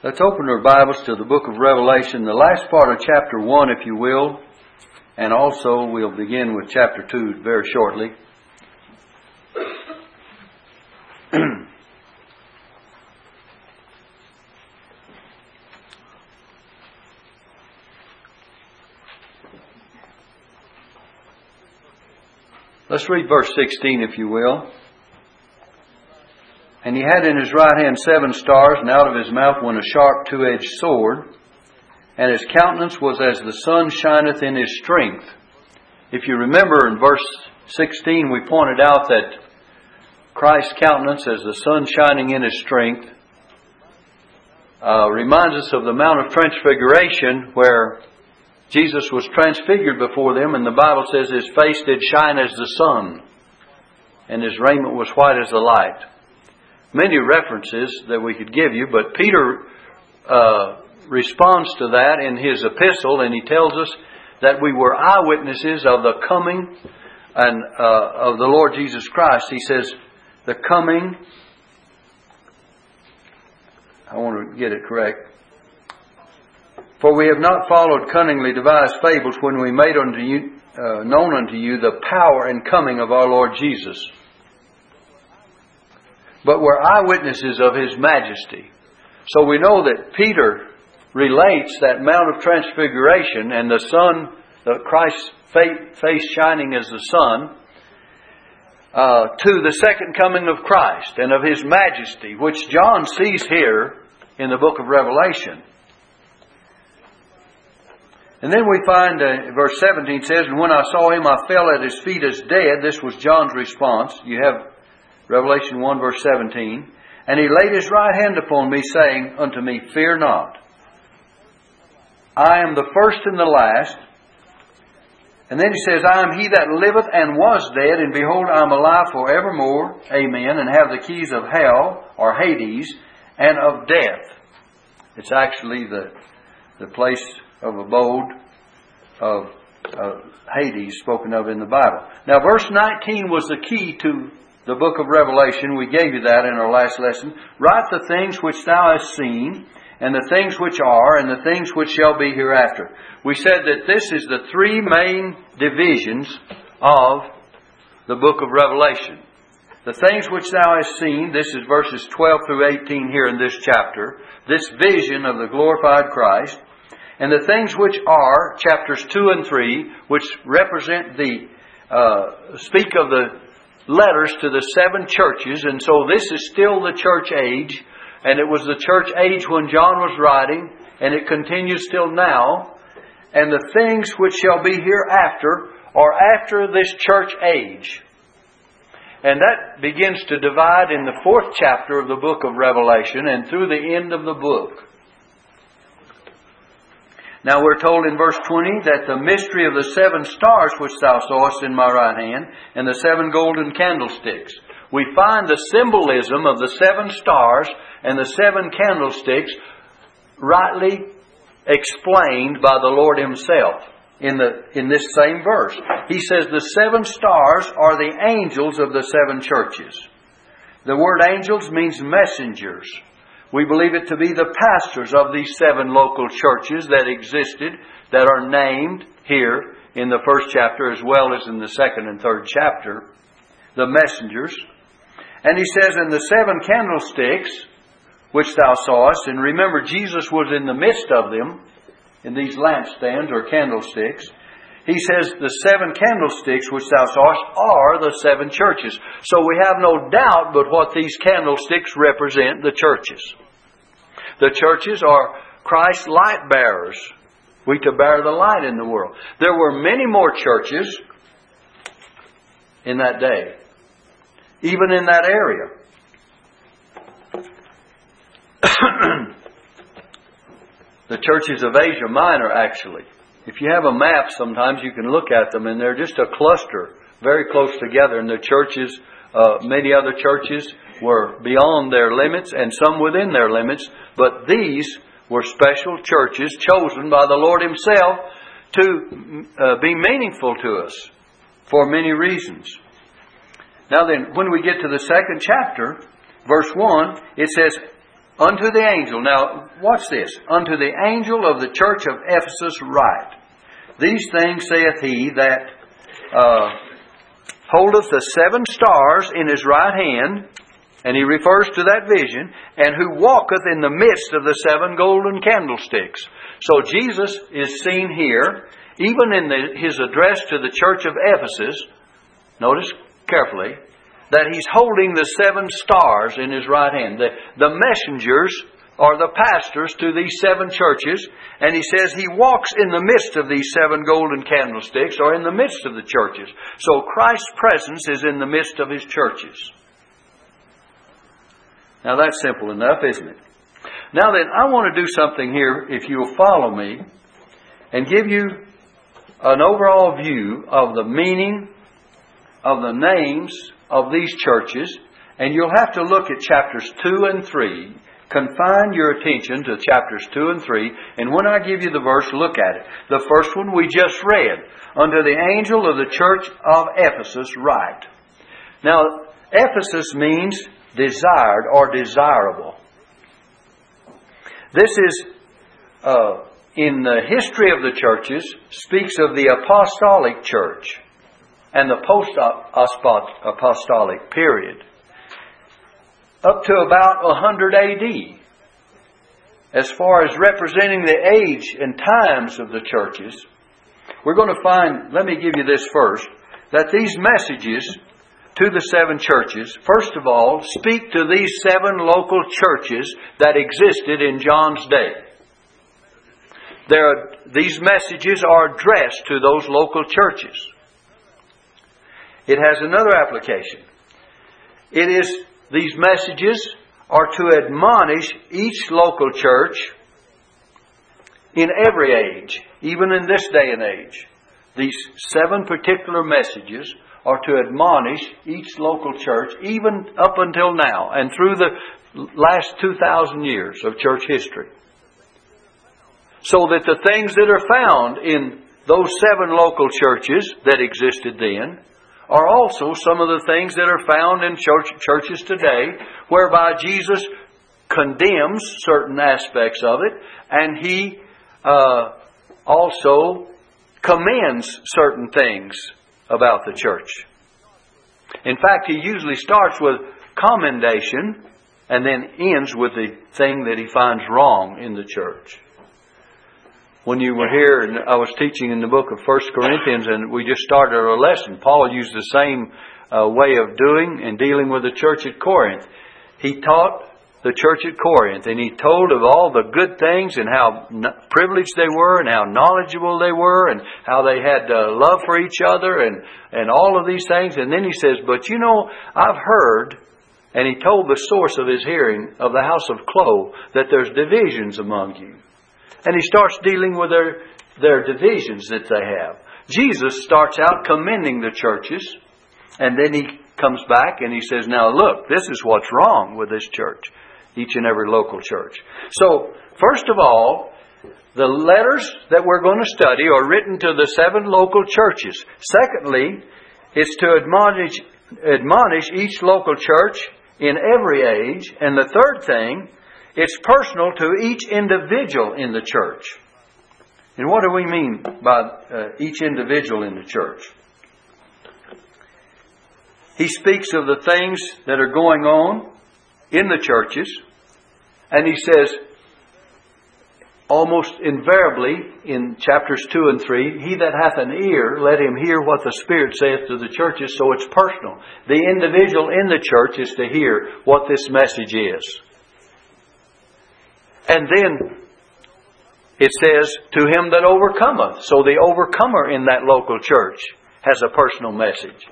Let's open our Bibles to the book of Revelation, the last part of chapter 1, if you will, and also we'll begin with chapter 2 very shortly. Let's read verse 16, if you will. And he had in his right hand 7 stars, and out of his mouth went a sharp 2-edged sword. And his countenance was as the sun shineth in his strength. If you remember in verse 16, we pointed out that Christ's countenance as the sun shining in his strength reminds us of the Mount of Transfiguration, where Jesus was transfigured before them, and the Bible says his face did shine as the sun, and his raiment was white as the light. Many references that we could give you, but Peter responds to that in his epistle, and he tells us that we were eyewitnesses of the coming and of the Lord Jesus Christ. He says, the coming, I want to get it correct, for we have not followed cunningly devised fables when we made unto you, known unto you the power and coming of our Lord Jesus, but were eyewitnesses of His majesty. So we know that Peter relates that Mount of Transfiguration and the sun, the Christ's face shining as the sun, to the second coming of Christ and of His majesty, which John sees here in the book of Revelation. And then we find, verse 17 says, and when I saw him, I fell at his feet as dead. This was John's response. You have Revelation 1, verse 17. And he laid his right hand upon me, saying unto me, fear not. I am the first and the last. And then he says, I am he that liveth and was dead, and behold, I am alive forevermore. Amen. And have the keys of hell, or Hades, and of death. It's actually the place of abode of Hades spoken of in the Bible. Now, verse 19 was the key to the book of Revelation. We gave you that in our last lesson. Write the things which thou hast seen, and the things which are, and the things which shall be hereafter. We said that this is the three main divisions of the book of Revelation. The things which thou hast seen, this is verses 12 through 18 here in this chapter, this vision of the glorified Christ. And the things which are, chapters 2 and 3, which represent speak of the letters to the 7 churches. And so this is still the church age. And it was the church age when John was writing. And it continues till now. And the things which shall be hereafter are after this church age. And that begins to divide in the 4th chapter of the book of Revelation and through the end of the book. Now we're told in verse 20 that the mystery of the 7 stars which thou sawest in my right hand and the 7 golden candlesticks. We find the symbolism of the 7 stars and the 7 candlesticks rightly explained by the Lord Himself in this same verse. He says the 7 stars are the angels of the 7 churches. The word angels means messengers. We believe it to be the pastors of these 7 local churches that existed, that are named here in the 1st chapter as well as in the 2nd and 3rd chapter, the messengers. And he says, in the 7 candlesticks which thou sawest, and remember Jesus was in the midst of them, in these lampstands or candlesticks, he says the 7 candlesticks which thou sawest are the 7 churches. So we have no doubt but what these candlesticks represent the churches. The churches are Christ's light bearers. We to bear the light in the world. There were many more churches in that day, even in that area. The churches of Asia Minor, actually. If you have a map, sometimes you can look at them, and they're just a cluster, very close together. And the churches, many other churches, were beyond their limits, and some within their limits. But these were special churches chosen by the Lord Himself to be meaningful to us for many reasons. Now then, when we get to the 2nd chapter, verse 1, it says, Unto the angel, now watch this, unto the angel of the church of Ephesus write, These things saith he that holdeth the seven stars in his right hand, and he refers to that vision, and who walketh in the midst of the seven golden candlesticks. So Jesus is seen here, even in his address to the church of Ephesus, notice carefully, that he's holding the seven stars in his right hand. The messengers are the pastors to these seven churches. And he says he walks in the midst of these seven golden candlesticks, or in the midst of the churches. So Christ's presence is in the midst of his churches. Now that's simple enough, isn't it? Now then, I want to do something here, if you'll follow me, and give you an overall view of the meaning of the names of these churches, and you'll have to look at chapters 2 and 3. Confine your attention to chapters 2 and 3, and when I give you the verse, look at it. The first one we just read, Unto the angel of the church of Ephesus write. Now, Ephesus means desired or desirable. This is, in the history of the churches, speaks of the apostolic church and the post-apostolic period, up to about 100 A.D., as far as representing the age and times of the churches. We're going to find, let me give you this first, that these messages to the seven churches, first of all, speak to these seven local churches that existed in John's day. These messages are addressed to those local churches. It has another application. It is, these messages are to admonish each local church in every age, even in this day and age. These seven particular messages are to admonish each local church, even up until now, and through the last 2,000 years of church history. So that the things that are found in those seven local churches that existed then are also some of the things that are found in churches today, whereby Jesus condemns certain aspects of it, and He also commends certain things about the church. In fact, He usually starts with commendation and then ends with the thing that He finds wrong in the church. When you were here, and I was teaching in the book of 1 Corinthians, and we just started our lesson, Paul used the same way of doing and dealing with the church at Corinth. He taught the church at Corinth, and he told of all the good things and how privileged they were and how knowledgeable they were and how they had love for each other and all of these things. And then he says, but you know, I've heard, and he told the source of his hearing of the house of Chloe, that there's divisions among you. And he starts dealing with their divisions that they have. Jesus starts out commending the churches, and then he comes back and he says, now look, this is what's wrong with this church, each and every local church. So, first of all, the letters that we're going to study are written to the seven local churches. Secondly, it's to admonish each local church in every age. And the third thing, it's personal to each individual in the church. And what do we mean by each individual in the church? He speaks of the things that are going on in the churches. And he says, almost invariably, in chapters 2 and 3, He that hath an ear, let him hear what the Spirit saith to the churches. So it's personal. The individual in the church is to hear what this message is. And then it says, to him that overcometh. So the overcomer in that local church has a personal message.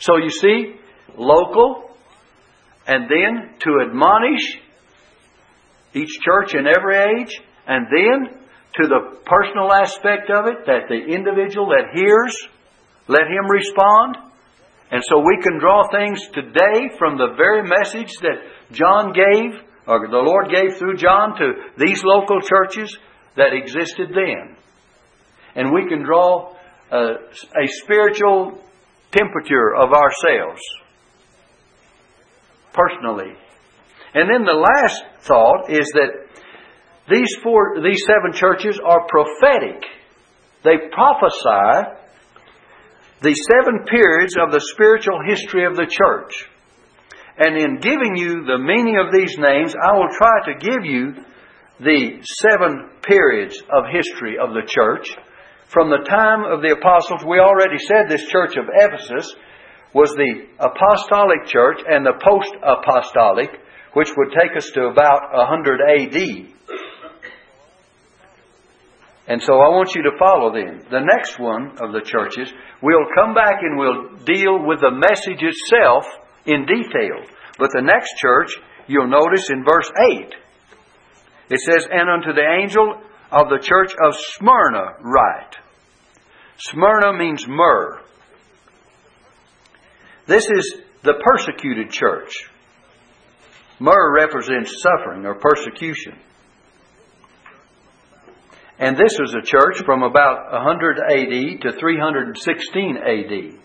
So you see, local, and then to admonish each church in every age, and then to the personal aspect of it, that the individual that hears, let him respond. And so we can draw things today from the very message that John gave, or the Lord gave through John to these local churches that existed then. And we can draw a spiritual temperature of ourselves personally. And then the last thought is that these seven churches are prophetic. They prophesy the seven periods of the spiritual history of the church. And in giving you the meaning of these names, I will try to give you the seven periods of history of the church. From the time of the apostles, we already said this church of Ephesus was the apostolic church and the post-apostolic, which would take us to about 100 A.D. And so I want you to follow them. The next one of the churches, we'll come back and we'll deal with the message itself in detail. But the next church, you'll notice in verse 8, it says, "And unto the angel of the church of Smyrna write." Smyrna means myrrh. This is the persecuted church. Myrrh represents suffering or persecution. And this was a church from about 100 A.D. to 316 A.D.,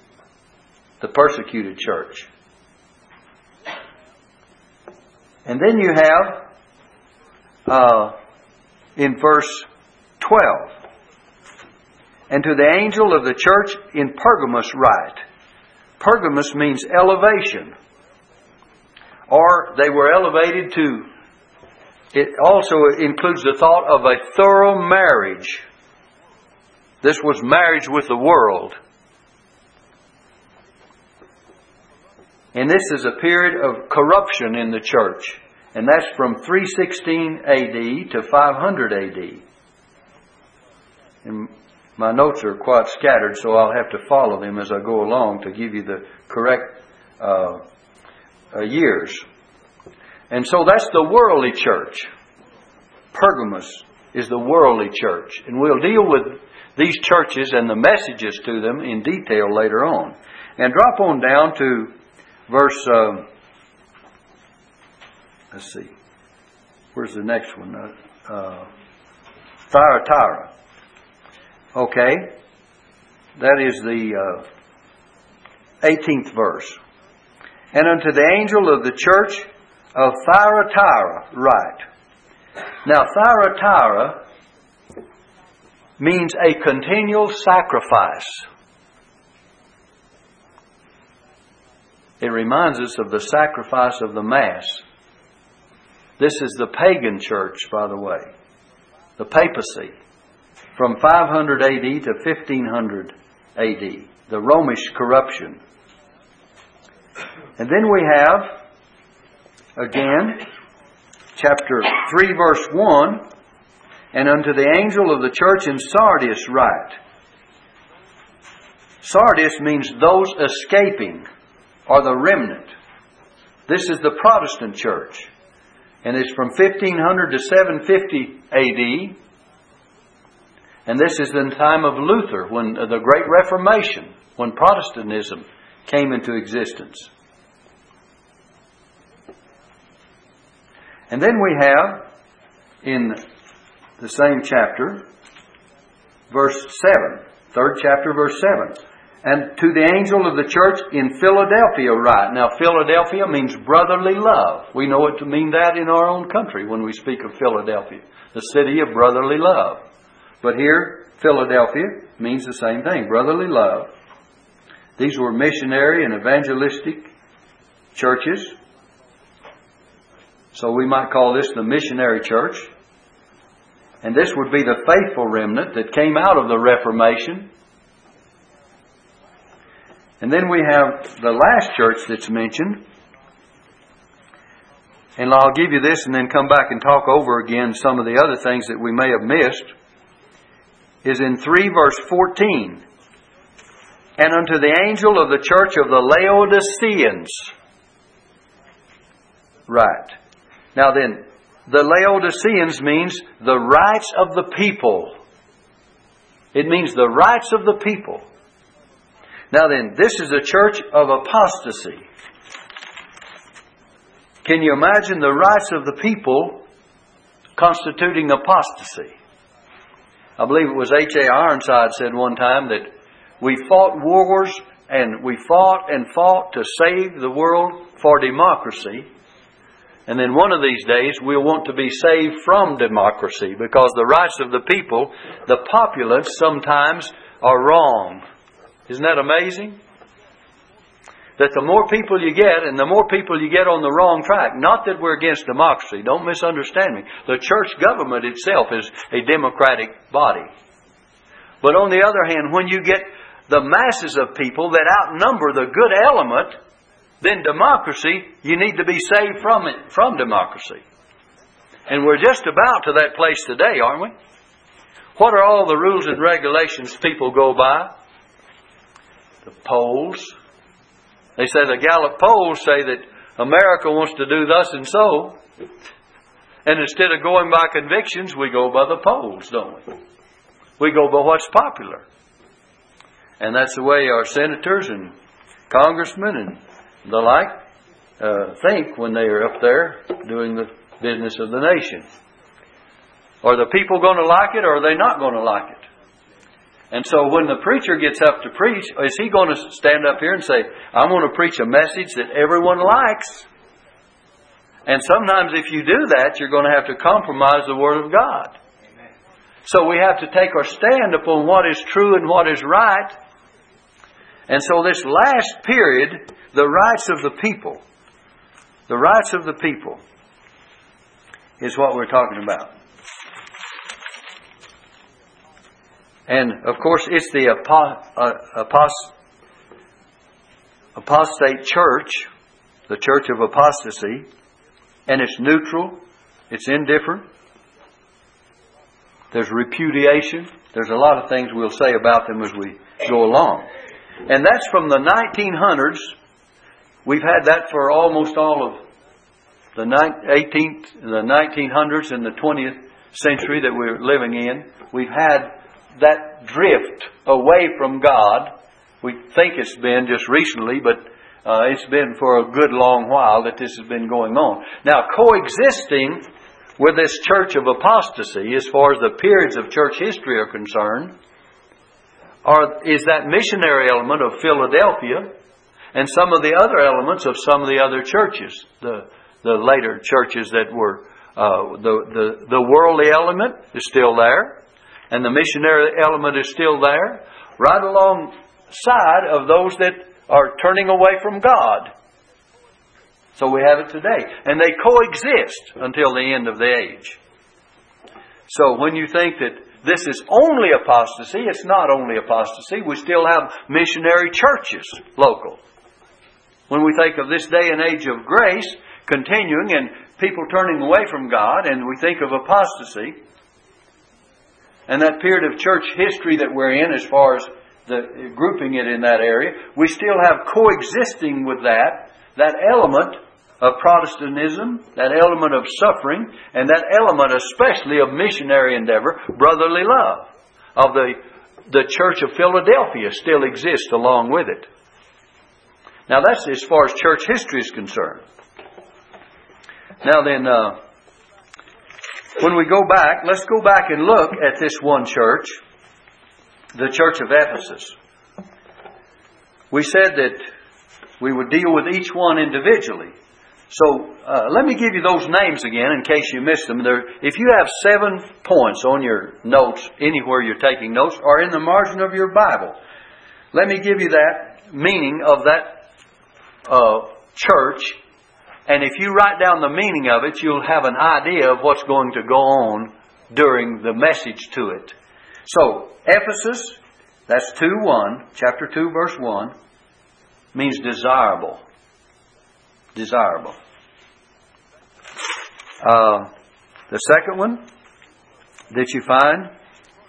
the persecuted church. And then you have, in verse 12, "And to the angel of the church in Pergamos write." Pergamos means elevation. Or they were elevated to... It also includes the thought of a thorough marriage. This was marriage with the world. And this is a period of corruption in the church. And that's from 316 A.D. to 500 A.D. And my notes are quite scattered, so I'll have to follow them as I go along to give you the correct years. And so that's the worldly church. Pergamos is the worldly church. And we'll deal with these churches and the messages to them in detail later on. And drop on down to verse... let's see. Where's the next one? Thyatira. Okay. That is the 18th verse. "And unto the angel of the church of Thyatira write." Now, Thyatira means a continual sacrifice. It reminds us of the sacrifice of the Mass. This is the pagan church, by the way, the papacy, from 500 A.D. to 1500 A.D., the Romish corruption. And then we have... Again, chapter 3, verse 1, "And unto the angel of the church in Sardis write." Sardis means those escaping, or the remnant. This is the Protestant church. And it's from 1500 to 750 A.D. And this is the time of Luther, when the Great Reformation, when Protestantism came into existence. And then we have, in the same chapter, verse 7, third chapter, verse 7, "And to the angel of the church in Philadelphia write." Now, Philadelphia means brotherly love. We know it to mean that in our own country when we speak of Philadelphia, the city of brotherly love. But here, Philadelphia means the same thing, brotherly love. These were missionary and evangelistic churches. So we might call this the missionary church. And this would be the faithful remnant that came out of the Reformation. And then we have the last church that's mentioned. And I'll give you this and then come back and talk over again some of the other things that we may have missed. Is in 3 verse 14. "And unto the angel of the church of the Laodiceans write." Now then, the Laodiceans means the rights of the people. It means the rights of the people. Now then, this is a church of apostasy. Can you imagine the rights of the people constituting apostasy? I believe it was H.A. Ironside said one time that we fought wars and we fought and fought to save the world for democracy. And then one of these days we'll want to be saved from democracy, because the rights of the people, the populace, sometimes are wrong. Isn't that amazing? That the more people you get, and the more people you get on the wrong track, not that we're against democracy, don't misunderstand me. The church government itself is a democratic body. But on the other hand, when you get the masses of people that outnumber the good element, then democracy, you need to be saved from it, from democracy. And we're just about to that place today, aren't we? What are all the rules and regulations people go by? The polls. They say the Gallup polls say that America wants to do thus and so. And instead of going by convictions, we go by the polls, don't we? We go by what's popular. And that's the way our senators and congressmen and the like think when they are up there doing the business of the nation. Are the people going to like it, or are they not going to like it? And so when the preacher gets up to preach, is he going to stand up here and say, I'm going to preach a message that everyone likes? And sometimes if you do that, you're going to have to compromise the Word of God. Amen. So we have to take our stand upon what is true and what is right. And so this last period, the rights of the people, is what we're talking about. And, of course, it's the apostate church, the church of apostasy, and it's neutral, it's indifferent. There's repudiation. There's a lot of things we'll say about them as we go along. And that's from the 1900s. We've had that for almost all of the 18th, the 1900s, and the 20th century that we're living in. We've had that drift away from God. We think it's been just recently, but it's been for a good long while that this has been going on. Now, coexisting with this church of apostasy, as far as the periods of church history are concerned, is that missionary element of Philadelphia and some of the other elements of some of the other churches, the later churches that were the worldly element is still there. And the missionary element is still there, right alongside of those that are turning away from God. So we have it today. And they coexist until the end of the age. So when you think that this is only apostasy, it's not only apostasy. We still have missionary churches local. When we think of this day and age of grace continuing and people turning away from God, and we think of apostasy, and that period of church history that we're in, as far as the grouping it in that area, we still have coexisting with that element of Protestantism, that element of suffering, and that element especially of missionary endeavor, brotherly love, of the Church of Philadelphia still exists along with it. Now that's as far as church history is concerned. Now then, when we go back, let's go back and look at this one church, the church of Ephesus. We said that we would deal with each one individually. So let me give you those names again in case you missed them. If you have 7 points on your notes, anywhere you're taking notes, or in the margin of your Bible, let me give you that meaning of that church. And if you write down the meaning of it, you'll have an idea of what's going to go on during the message to it. So, Ephesus, that's 2:1, chapter 2, verse 1, means desirable. Desirable. The second one that you find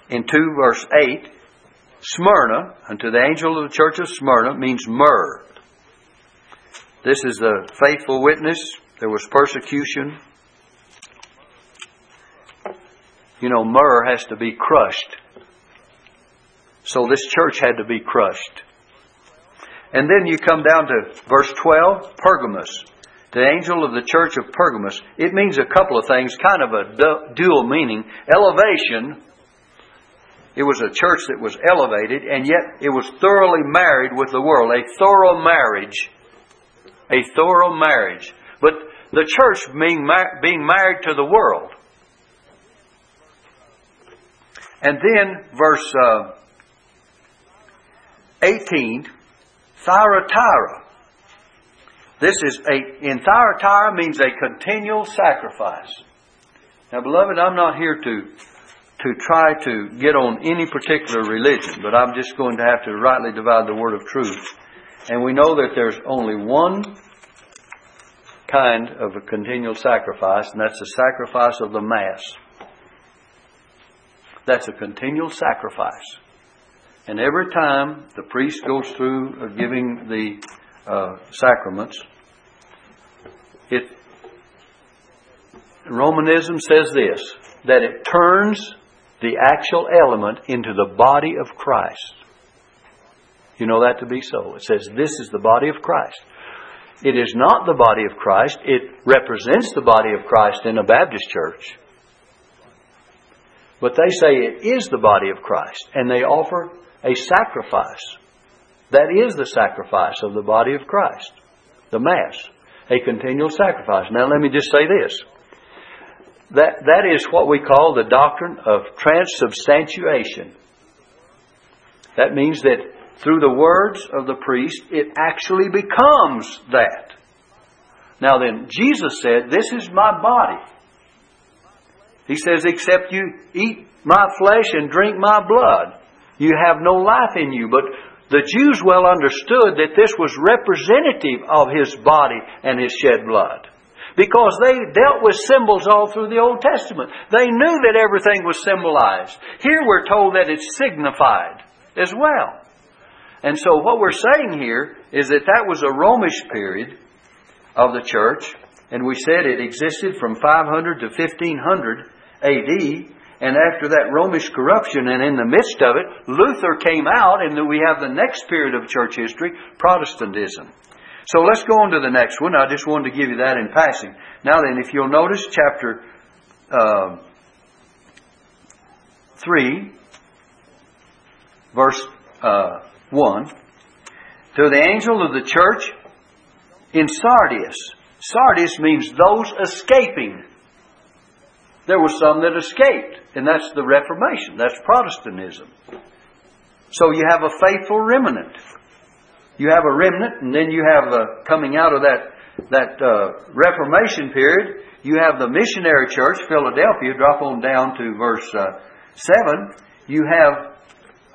in 2, verse 8, Smyrna, unto the angel of the church of Smyrna, means myrrh. This is the faithful witness. There was persecution. You know, myrrh has to be crushed. So this church had to be crushed. And then you come down to verse 12, Pergamos. The angel of the church of Pergamos. It means a couple of things, kind of a dual meaning. Elevation. It was a church that was elevated, and yet it was thoroughly married with the world. A thorough marriage. But the church being married to the world. And then verse 18, Thyatira. This is in Thyatira means a continual sacrifice. Now, beloved, I'm not here to try to get on any particular religion, but I'm just going to have to rightly divide the word of truth. And we know that there's only one kind of a continual sacrifice, and that's the sacrifice of the Mass. That's a continual sacrifice. And every time the priest goes through giving the sacraments, Romanism says this, that it turns the actual element into the body of Christ. You know that to be so. It says this is the body of Christ. It is not the body of Christ. It represents the body of Christ in a Baptist church. But they say it is the body of Christ, and they offer a sacrifice. That is the sacrifice of the body of Christ, the Mass, a continual sacrifice. Now let me just say this. That is what we call the doctrine of transubstantiation. That means that through the words of the priest, it actually becomes that. Now then, Jesus said, "This is my body." He says, "Except you eat my flesh and drink my blood, you have no life in you." But the Jews well understood that this was representative of His body and His shed blood, because they dealt with symbols all through the Old Testament. They knew that everything was symbolized. Here we're told that it's signified as well. And so what we're saying here is that that was a Romish period of the church. And we said it existed from 500 to 1500 A.D. And after that Romish corruption, and in the midst of it, Luther came out, and we have the next period of church history, Protestantism. So let's go on to the next one. I just wanted to give you that in passing. Now then, if you'll notice chapter 3, verse 1. To the angel of the church in Sardis. Sardis means those escaping. There were some that escaped, and that's the Reformation. That's Protestantism. So you have a faithful remnant. You have a remnant, and then you have coming out of that Reformation period, you have the missionary church, Philadelphia. Drop on down to verse 7. You have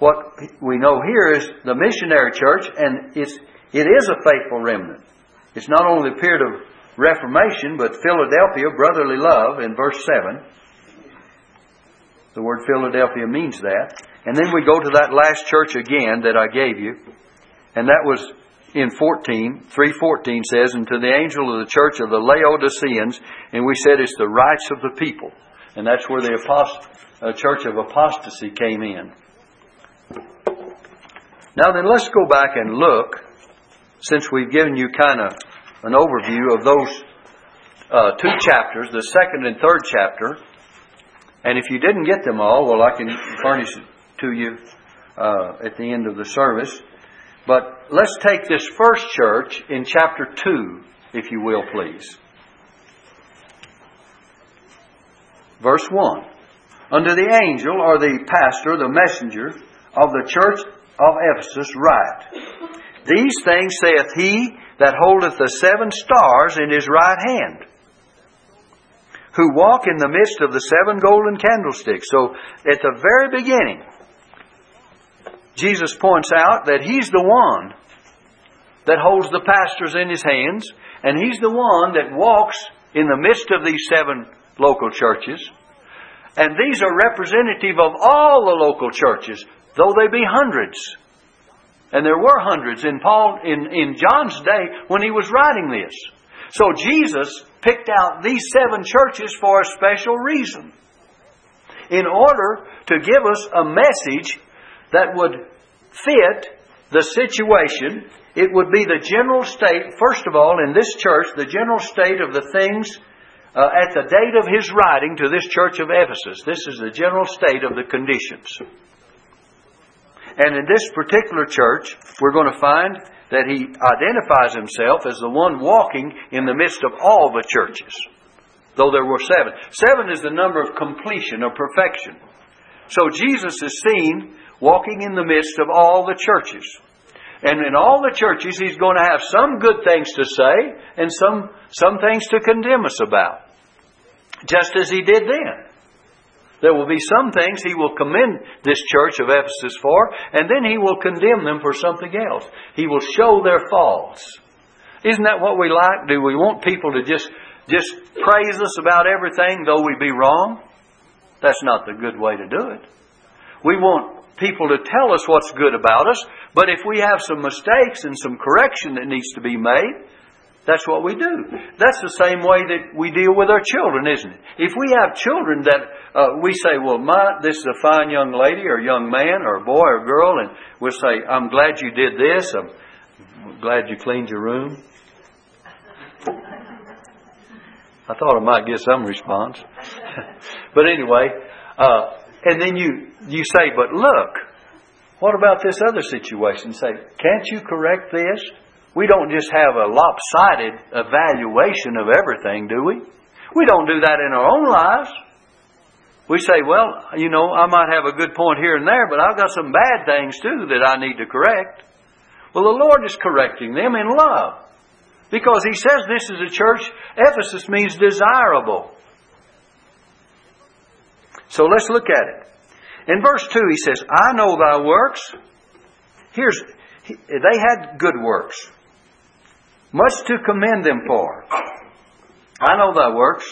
what we know here is the missionary church, and it is a faithful remnant. It's not only a period of Reformation, but Philadelphia, brotherly love, in verse 7. The word Philadelphia means that. And then we go to that last church again that I gave you. And that was in 3:14 says, "And to the angel of the church of the Laodiceans," and we said it's the rights of the people. And that's where the church of apostasy came in. Now then, let's go back and look, since we've given you kind of an overview of those two chapters, the second and third chapter. And if you didn't get them all, well, I can furnish it to you at the end of the service. But let's take this first church in chapter 2, if you will, please. Verse 1. "Unto the angel," or the pastor, the messenger, "of the church of Ephesus write, These things saith he that holdeth the 7 stars in his right hand, who walk in the midst of the 7 golden candlesticks." So, at the very beginning, Jesus points out that He's the one that holds the pastors in His hands, and He's the one that walks in the midst of these 7 local churches. And these are representative of all the local churches, though they be hundreds. And there were hundreds in Paul in John's day when he was writing this. So Jesus picked out these 7 churches for a special reason, in order to give us a message that would fit the situation. It would be the general state, first of all, in this church, the general state of the things at the date of His writing to this church of Ephesus. This is the general state of the conditions. And in this particular church, we're going to find that he identifies himself as the one walking in the midst of all the churches, though there were seven. Seven is the number of completion, of perfection. So Jesus is seen walking in the midst of all the churches. And in all the churches, He's going to have some good things to say and some things to condemn us about. Just as He did then. There will be some things He will commend this church of Ephesus for, and then He will condemn them for something else. He will show their faults. Isn't that what we like? Do we want people to just praise us about everything, though we be wrong? That's not the good way to do it. We want people to tell us what's good about us, but if we have some mistakes and some correction that needs to be made, that's what we do. That's the same way that we deal with our children, isn't it? If we have children that we say, well, this is a fine young lady or young man or a boy or girl, and we'll say, I'm glad you did this. I'm glad you cleaned your room. I thought I might get some response. But anyway, and then you say, but look, what about this other situation? Say, can't you correct this? We don't just have a lopsided evaluation of everything, do we? We don't do that in our own lives. We say, well, you know, I might have a good point here and there, but I've got some bad things too that I need to correct. Well, the Lord is correcting them in love. Because He says this is a church. Ephesus means desirable. So let's look at it. In verse 2 He says, I know thy works. They had good works. Much to commend them for. I know thy works.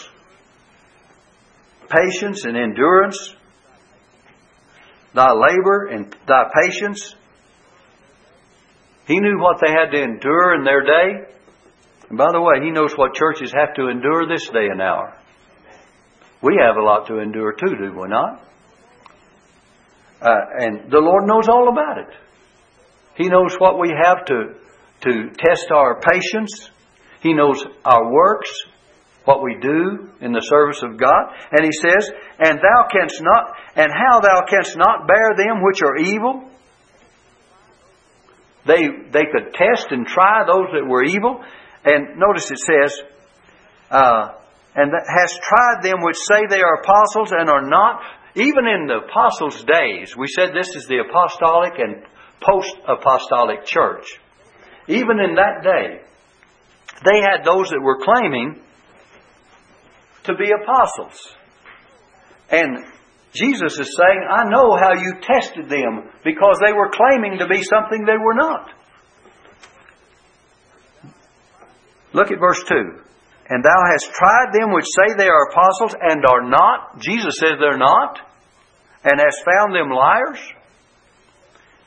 Patience and endurance. Thy labor and thy patience. He knew what they had to endure in their day. And by the way, He knows what churches have to endure this day and hour. We have a lot to endure too, do we not? And the Lord knows all about it. He knows what we have to test our patience. He knows our works, what we do in the service of God. And He says, and how thou canst not bear them which are evil. They could test and try those that were evil. And notice it says, and hast tried them which say they are apostles and are not. Even in the apostles' days, we said this is the apostolic and post-apostolic church. Even in that day, they had those that were claiming to be apostles. And Jesus is saying, I know how you tested them because they were claiming to be something they were not. Look at verse 2. And thou hast tried them which say they are apostles and are not. Jesus says they're not. And hast found them liars.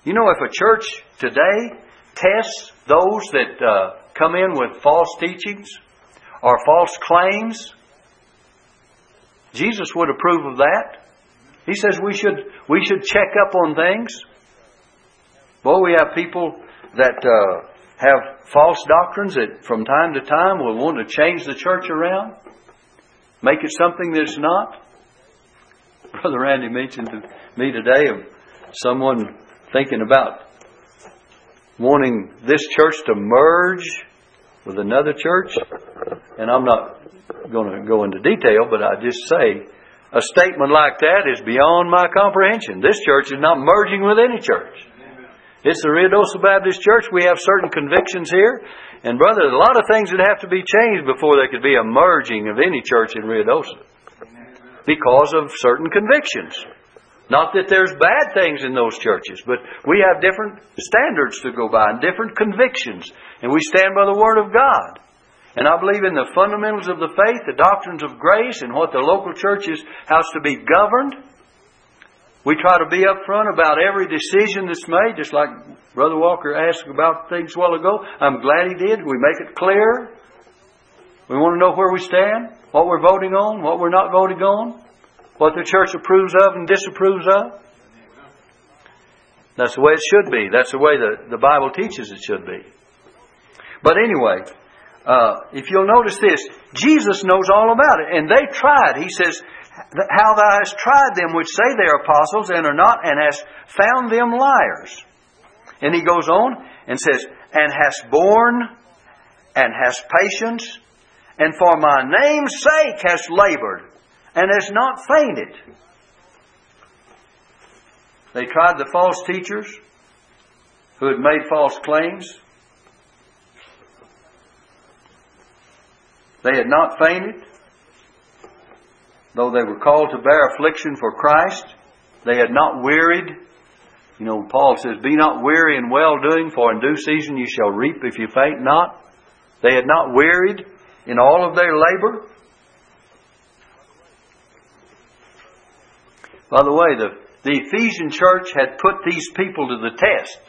You know, if a church today tests those that come in with false teachings or false claims, Jesus would approve of that. He says we should check up on things. Boy, we have people that have false doctrines that from time to time will want to change the church around, make it something that it's not. Brother Randy mentioned to me today of someone thinking about wanting this church to merge with another church. And I'm not going to go into detail, but I just say a statement like that is beyond my comprehension. This church is not merging with any church. It's the Ruidoso Baptist Church. We have certain convictions here. And brother, there's a lot of things that have to be changed before there could be a merging of any church in Ruidoso. Because of certain convictions. Not that there's bad things in those churches, but we have different standards to go by and different convictions. And we stand by the Word of God. And I believe in the fundamentals of the faith, the doctrines of grace, and what the local church is, how it's to be governed. We try to be up front about every decision that's made, just like Brother Walker asked about things a while ago. I'm glad he did. We make it clear. We want to know where we stand, what we're voting on, what we're not voting on, what the church approves of and disapproves of. That's the way it should be. That's the way the Bible teaches it should be. But anyway, if you'll notice this, Jesus knows all about it. And they tried. He says, how thou hast tried them which say they are apostles and are not, and hast found them liars. And he goes on and says, and hast borne, and hast patience, and for my name's sake hast labored, and hast not fainted. They tried the false teachers who had made false claims. They had not fainted, though they were called to bear affliction for Christ. They had not wearied. You know, Paul says, "Be not weary in well-doing, for in due season you shall reap if you faint not." They had not wearied in all of their labor. By the way, the Ephesian church had put these people to the test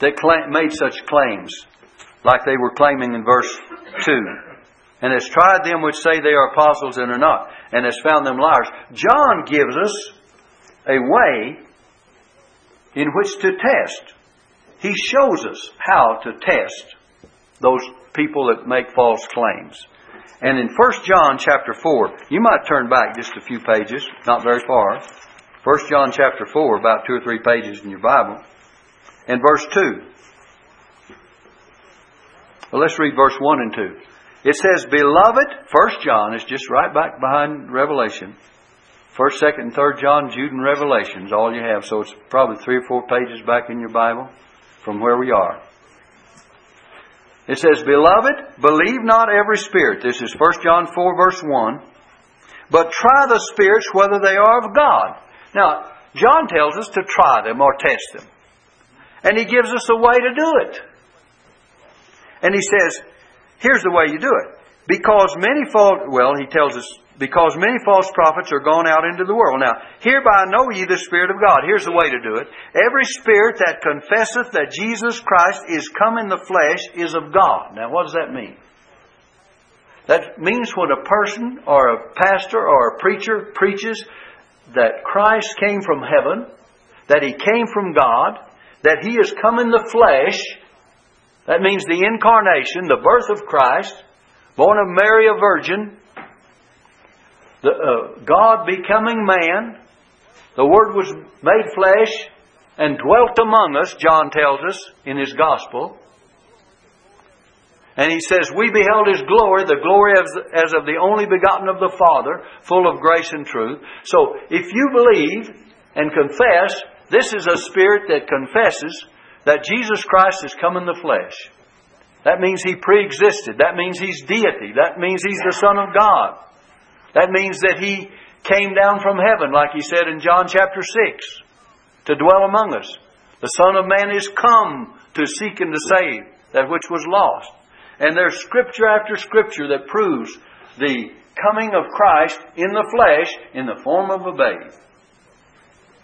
that made such claims, like they were claiming in verse 2. And has tried them which say they are apostles and are not, and has found them liars. John gives us a way in which to test. He shows us how to test those people that make false claims. And in 1 John chapter 4, you might turn back just a few pages, not very far. 1 John chapter 4, about 2 or 3 pages in your Bible. And verse 2. Well, let's read verse 1 and 2. It says, "Beloved," 1 John is just right back behind Revelation. 1st, 2nd, and 3rd John, Jude, and Revelation is all you have. So it's probably 3 or 4 pages back in your Bible from where we are. It says, "Beloved, believe not every spirit." This is 1 John 4, verse 1. "But try the spirits whether they are of God." Now, John tells us to try them or test them. And he gives us a way to do it. And he says, here's the way you do it. He tells us, "Because many false prophets are gone out into the world. Now, hereby know ye the Spirit of God." Here's the way to do it. "Every spirit that confesseth that Jesus Christ is come in the flesh is of God." Now, what does that mean? That means when a person or a pastor or a preacher preaches that Christ came from heaven, that He came from God, that He has come in the flesh, that means the incarnation, the birth of Christ, born of Mary a virgin, God becoming man, the Word was made flesh and dwelt among us, John tells us in his Gospel. And he says, "We beheld His glory, the glory as of the only begotten of the Father, full of grace and truth." So, if you believe and confess, this is a spirit that confesses that Jesus Christ has come in the flesh. That means He pre-existed. That means He's deity. That means He's the Son of God. That means that He came down from heaven, like He said in John chapter 6, to dwell among us. "The Son of Man is come to seek and to save that which was lost." And there's scripture after scripture that proves the coming of Christ in the flesh in the form of a babe.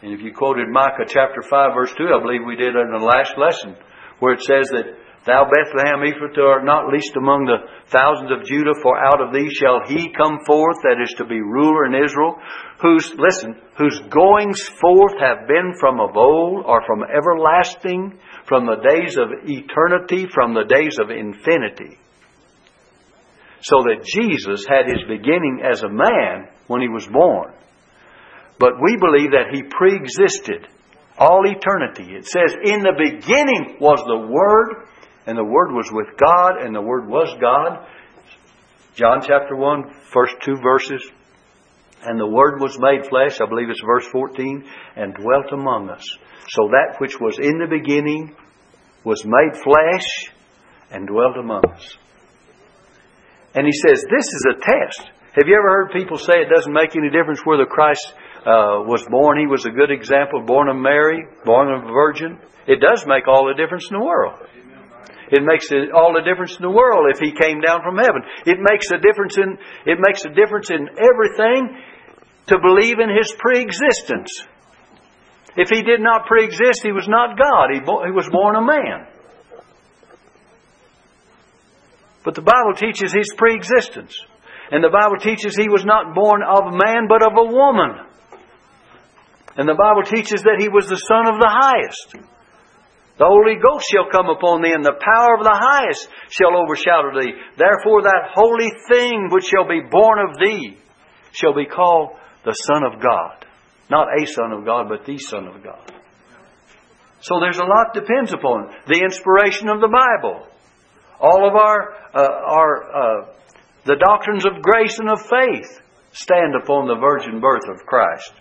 And if you quoted Micah chapter 5, verse 2, I believe we did in the last lesson, where it says that, "Thou Bethlehem Ephrathah art not least among the thousands of Judah, for out of thee shall He come forth that is to be ruler in Israel, whose goings forth have been from of old," or from everlasting, from the days of eternity, from the days of infinity. So that Jesus had His beginning as a man when He was born. But we believe that He pre-existed all eternity. It says, "In the beginning was the Word, and the Word was with God, and the Word was God." John chapter 1, first 2 verses. "And the Word was made flesh," I believe it's verse 14, "and dwelt among us." So that which was in the beginning was made flesh and dwelt among us. And he says, this is a test. Have you ever heard people say it doesn't make any difference whether Christ was born? He was a good example, born of Mary, born of a virgin. It does make all the difference in the world. It makes all the difference in the world if He came down from heaven. It makes a difference in everything to believe in His pre-existence. If He did not pre-exist, He was not God. He was born a man. But the Bible teaches His pre-existence. And the Bible teaches He was not born of man but of a woman. And the Bible teaches that He was the Son of the Highest. "The Holy Ghost shall come upon thee, and the power of the highest shall overshadow thee. Therefore that holy thing which shall be born of thee shall be called the Son of God." Not a son of God, but the Son of God. So there's a lot depends upon the inspiration of the Bible. All of the doctrines of grace and of faith stand upon the virgin birth of Christ.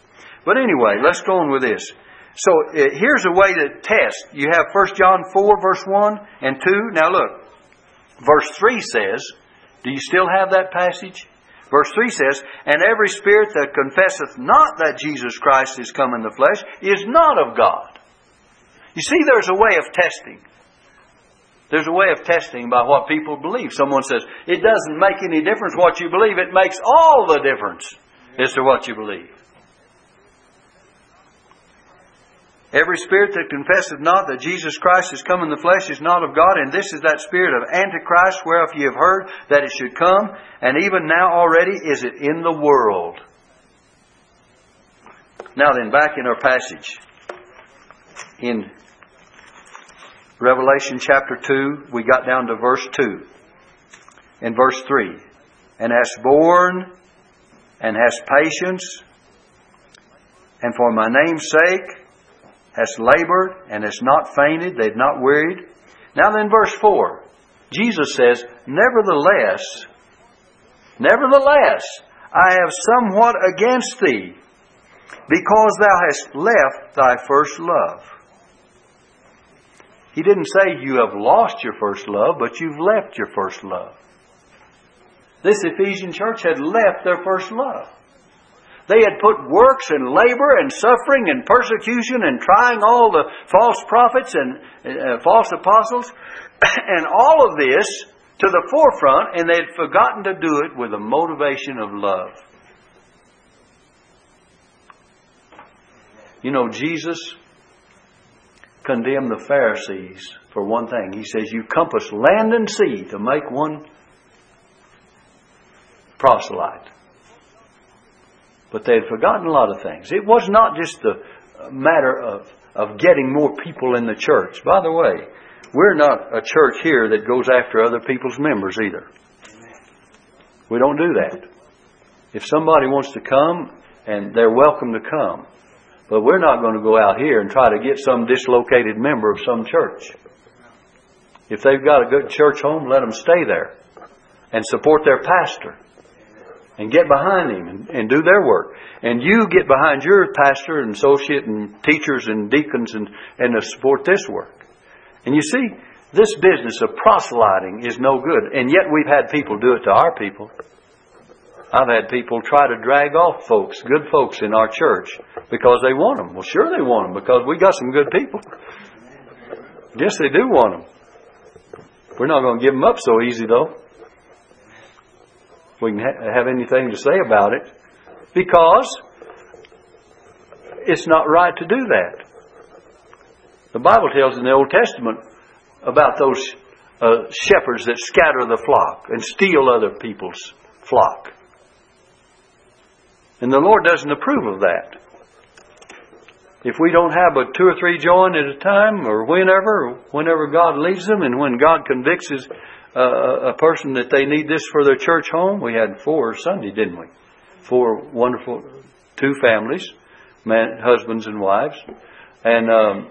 But anyway, let's go on with this. So here's a way to test. You have 1 John 4, verse 1 and 2. Now look, verse 3 says, do you still have that passage? Verse 3 says, and every spirit that confesseth not that Jesus Christ is come in the flesh is not of God. You see, there's a way of testing. There's a way of testing by what people believe. Someone says, it doesn't make any difference what you believe. It makes all the difference as to what you believe. Every spirit that confesseth not that Jesus Christ is come in the flesh is not of God, and this is that spirit of Antichrist, whereof ye have heard that it should come, and even now already is it in the world. Now then, back in our passage. In Revelation chapter 2, we got down to verse 2. And verse 3. And hast borne, and hast patience, and for my name's sake has labored and has not fainted. They've not wearied. Now then, verse 4. Jesus says, Nevertheless, I have somewhat against thee, because thou hast left thy first love. He didn't say you have lost your first love, but you've left your first love. This Ephesian church had left their first love. They had put works and labor and suffering and persecution and trying all the false prophets and false apostles and all of this to the forefront, and they had forgotten to do it with a motivation of love. You know, Jesus condemned the Pharisees for one thing. He says, you compass land and sea to make one proselyte. But they had forgotten a lot of things. It was not just the matter of getting more people in the church. By the way, we're not a church here that goes after other people's members either. We don't do that. If somebody wants to come, and they're welcome to come. But we're not going to go out here and try to get some dislocated member of some church. If they've got a good church home, let them stay there and support their pastor. And get behind him and do their work. And you get behind your pastor and associate and teachers and deacons and support this work. And you see, this business of proselyting is no good. And yet we've had people do it to our people. I've had people try to drag off folks, good folks in our church, because they want them. Well, sure they want them, because we got some good people. Yes, they do want them. We're not going to give them up so easy, though. We can have anything to say about it, because it's not right to do that. The Bible tells in the Old Testament about those shepherds that scatter the flock and steal other people's flock. And the Lord doesn't approve of that. If we don't have a two or three join at a time, or whenever God leads them, and when God convicts His a person that they need this for their church home. We had 4 Sunday, didn't we? 4 wonderful, 2 families, husbands and wives. And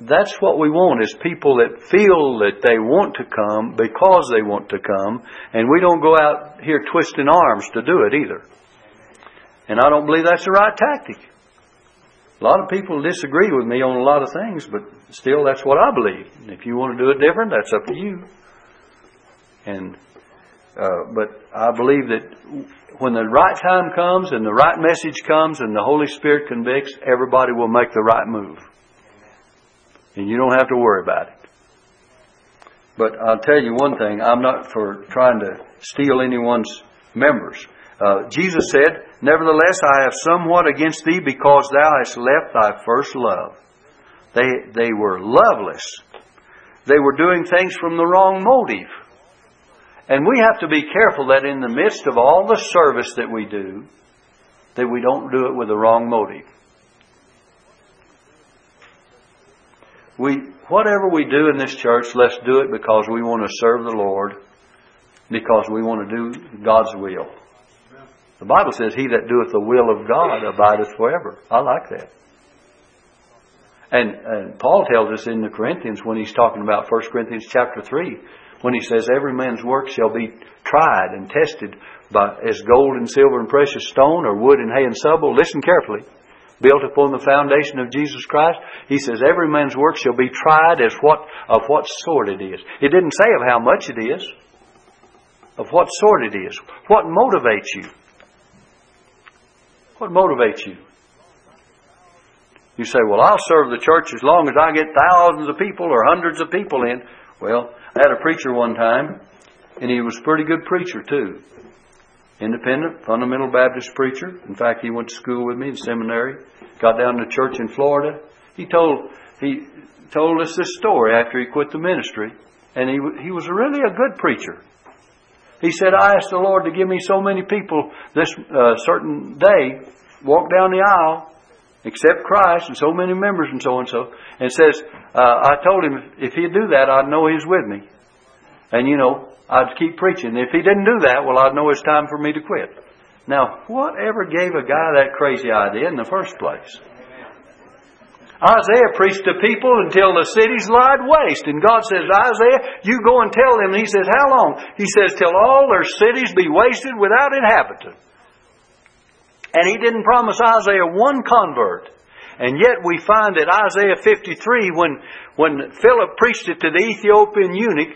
that's what we want, is people that feel that they want to come because they want to come. And we don't go out here twisting arms to do it either. And I don't believe that's the right tactic. A lot of people disagree with me on a lot of things, but still that's what I believe. And if you want to do it different, that's up to you. And but I believe that when the right time comes and the right message comes and the Holy Spirit convicts, everybody will make the right move. And you don't have to worry about it. But I'll tell you one thing. I'm not for trying to steal anyone's members. Jesus said, Nevertheless, I have somewhat against thee, because thou hast left thy first love. They were loveless. They were doing things from the wrong motive. And we have to be careful that in the midst of all the service that we do, that we don't do it with the wrong motive. Whatever we do in this church, let's do it because we want to serve the Lord, because we want to do God's will. The Bible says, He that doeth the will of God abideth forever. I like that. And Paul tells us in the Corinthians when he's talking about 1 Corinthians chapter 3, when he says, every man's work shall be tried and tested by as gold and silver and precious stone or wood and hay and stubble. Listen carefully. Built upon the foundation of Jesus Christ. He says, every man's work shall be tried as of what sort it is. It didn't say of how much it is. Of what sort it is. What motivates you? What motivates you? You say, well, I'll serve the church as long as I get thousands of people or hundreds of people in. Well, I had a preacher one time, and he was a pretty good preacher too. Independent, fundamental Baptist preacher. In fact, he went to school with me in seminary. Got down to church in Florida. He told us this story after he quit the ministry. And he was really a good preacher. He said, I asked the Lord to give me so many people this certain day, walk down the aisle, accept Christ, and so many members and so and so. And says, I told him if he'd do that, I'd know he was with me. And you know, I'd keep preaching. If he didn't do that, well, I'd know it's time for me to quit. Now, whatever gave a guy that crazy idea in the first place? Isaiah preached to people until the cities lied waste. And God says, Isaiah, you go and tell them. And he says, how long? He says, till all their cities be wasted without inhabitant. And he didn't promise Isaiah one convert. And yet we find that Isaiah 53, when Philip preached it to the Ethiopian eunuch,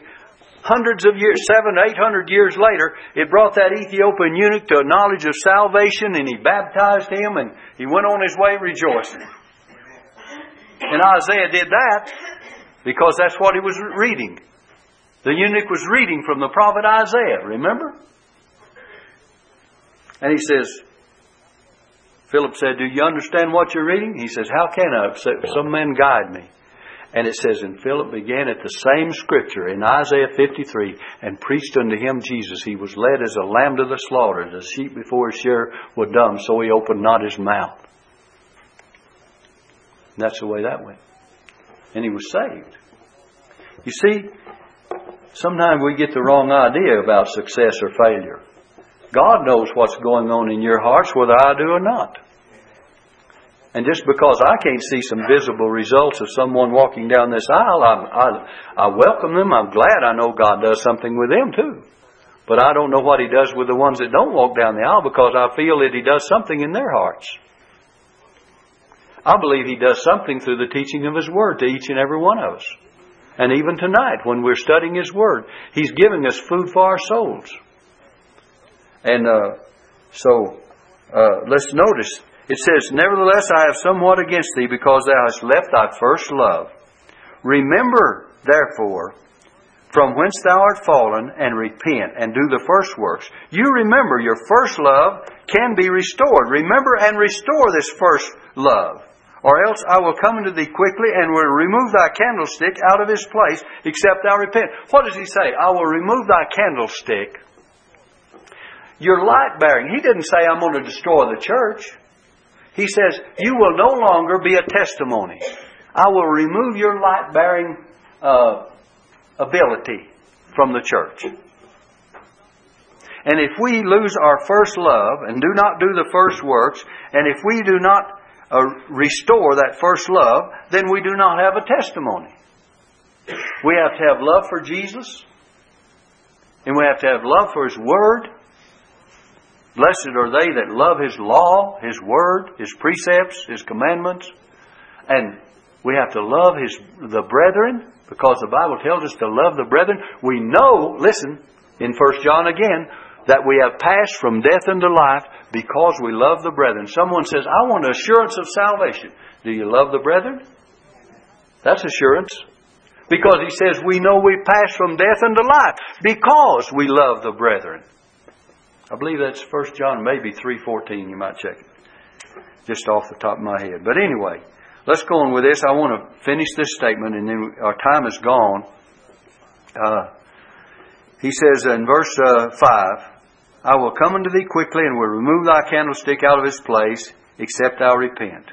hundreds of years, 700-800 years later, it brought that Ethiopian eunuch to a knowledge of salvation, and he baptized him, and he went on his way rejoicing. And Isaiah did that because that's what he was reading. The eunuch was reading from the prophet Isaiah, remember? And he says, Philip said, do you understand what you're reading? He says, how can I? Some man guide me. And it says, and Philip began at the same scripture in Isaiah 53, and preached unto him Jesus. He was led as a lamb to the slaughter, as a sheep before his shearer were dumb, so he opened not his mouth. And that's the way that went. And he was saved. You see, sometimes we get the wrong idea about success or failure. God knows what's going on in your hearts, whether I do or not. And just because I can't see some visible results of someone walking down this aisle, I welcome them. I'm glad I know God does something with them too. But I don't know what He does with the ones that don't walk down the aisle, because I feel that He does something in their hearts. I believe He does something through the teaching of His Word to each and every one of us. And even tonight when we're studying His Word, He's giving us food for our souls. And let's notice. It says, nevertheless, I have somewhat against thee, because thou hast left thy first love. Remember, therefore, from whence thou art fallen, and repent, and do the first works. You remember your first love can be restored. Remember and restore this first love. Or else I will come unto thee quickly, and will remove thy candlestick out of his place, except thou repent. What does he say? I will remove thy candlestick. Your light bearing. He didn't say, I'm going to destroy the church. He says, you will no longer be a testimony. I will remove your light-bearing ability from the church. And if we lose our first love and do not do the first works, and if we do not restore that first love, then we do not have a testimony. We have to have love for Jesus, and we have to have love for His Word. Blessed are they that love His law, His word, His precepts, His commandments. And we have to love the brethren, because the Bible tells us to love the brethren. We know, listen, in 1 John again, that we have passed from death unto life because we love the brethren. Someone says, I want assurance of salvation. Do you love the brethren? That's assurance. Because he says we know we pass from death unto life because we love the brethren. I believe that's 1 John, maybe 3:14. You might check it. Just off the top of my head. But anyway, let's go on with this. I want to finish this statement, and then our time is gone. He says in verse 5, I will come unto thee quickly, and will remove thy candlestick out of his place, except thou repent.